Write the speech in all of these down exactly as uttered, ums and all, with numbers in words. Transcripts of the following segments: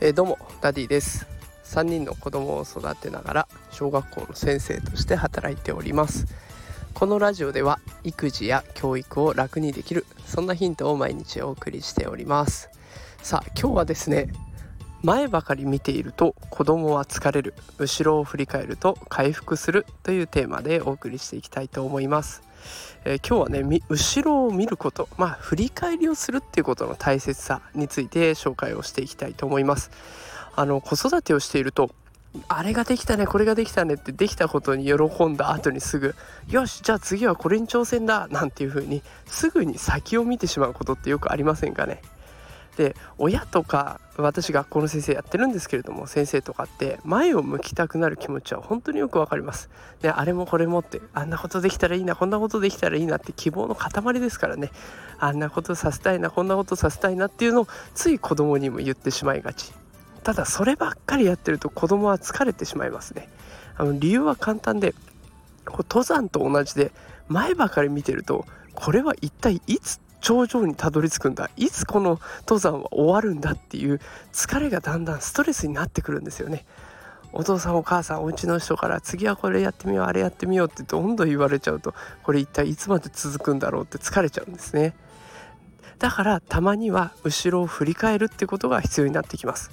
えー、どうもダディです。さんにんの子供を育てながら小学校の先生として働いております。このラジオでは育児や教育を楽にできる、そんなヒントを毎日お送りしております。さあ、今日はですね、前ばかり見ていると子供は疲れる、後ろを振り返ると回復するというテーマでお送りしていきたいと思います。えー、今日はね、後ろを見ること、まあ、振り返りをするっていうことの大切さについて紹介をしていきたいと思います。あの子育てをしていると、あれができたね、これができたねって、できたことに喜んだ後にすぐ、よし、じゃあ次はこれに挑戦だなんていう風にすぐに先を見てしまうことってよくありませんかね。で、親とか、私学校の先生やってるんですけれども、先生とかって前を向きたくなる気持ちは本当によくわかります。で、あれもこれもって、あんなことできたらいいな、こんなことできたらいいなって希望の塊ですからね。あんなことさせたいな、こんなことさせたいなっていうのをつい子供にも言ってしまいがち。ただそればっかりやってると子供は疲れてしまいますね。あの理由は簡単で、登山と同じで、前ばかり見てると、これは一体いつ頂上にたどり着くんだ、いつこの登山は終わるんだっていう疲れがだんだんストレスになってくるんですよね。お父さんお母さん、お家の人から次はこれやってみよう、あれやってみようってどんどん言われちゃうと、これ一体いつまで続くんだろうって疲れちゃうんですね。だからたまには後ろを振り返るってことが必要になってきます。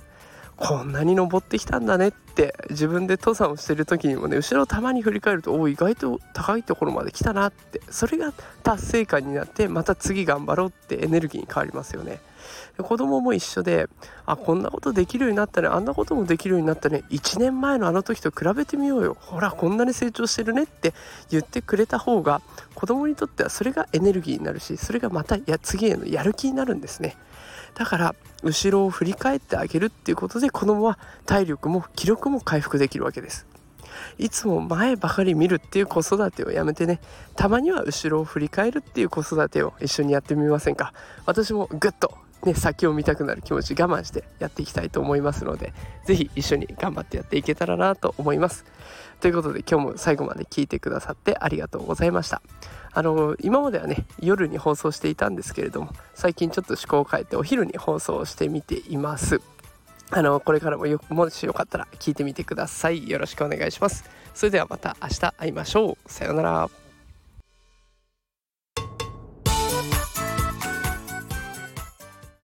こんなに登ってきたんだねって、自分で登山をしている時にもね、後ろをたまに振り返ると、お、意外と高いところまで来たなって、それが達成感になって、また次頑張ろうってエネルギーに変わりますよね。子供も一緒で、あ、こんなことできるようになったね、あんなこともできるようになったね、いちねんまえのあの時と比べてみようよ、ほらこんなに成長してるねって言ってくれた方が、子供にとってはそれがエネルギーになるし、それがまたや次へのやる気になるんですね。だから後ろを振り返ってあげるっていうことで、子どもは体力も気力も回復できるわけです。いつも前ばかり見るっていう子育てをやめてね、たまには後ろを振り返るっていう子育てを一緒にやってみませんか。私もぐっと、ね、先を見たくなる気持ち我慢してやっていきたいと思いますので、ぜひ一緒に頑張ってやっていけたらなと思います。ということで、今日も最後まで聞いてくださってありがとうございました。あの今まではね、夜に放送していたんですけれども、最近ちょっと趣向を変えてお昼に放送してみています。あのこれからもよもしよかったら聞いてみてください。よろしくお願いします。それではまた明日会いましょう。さようなら。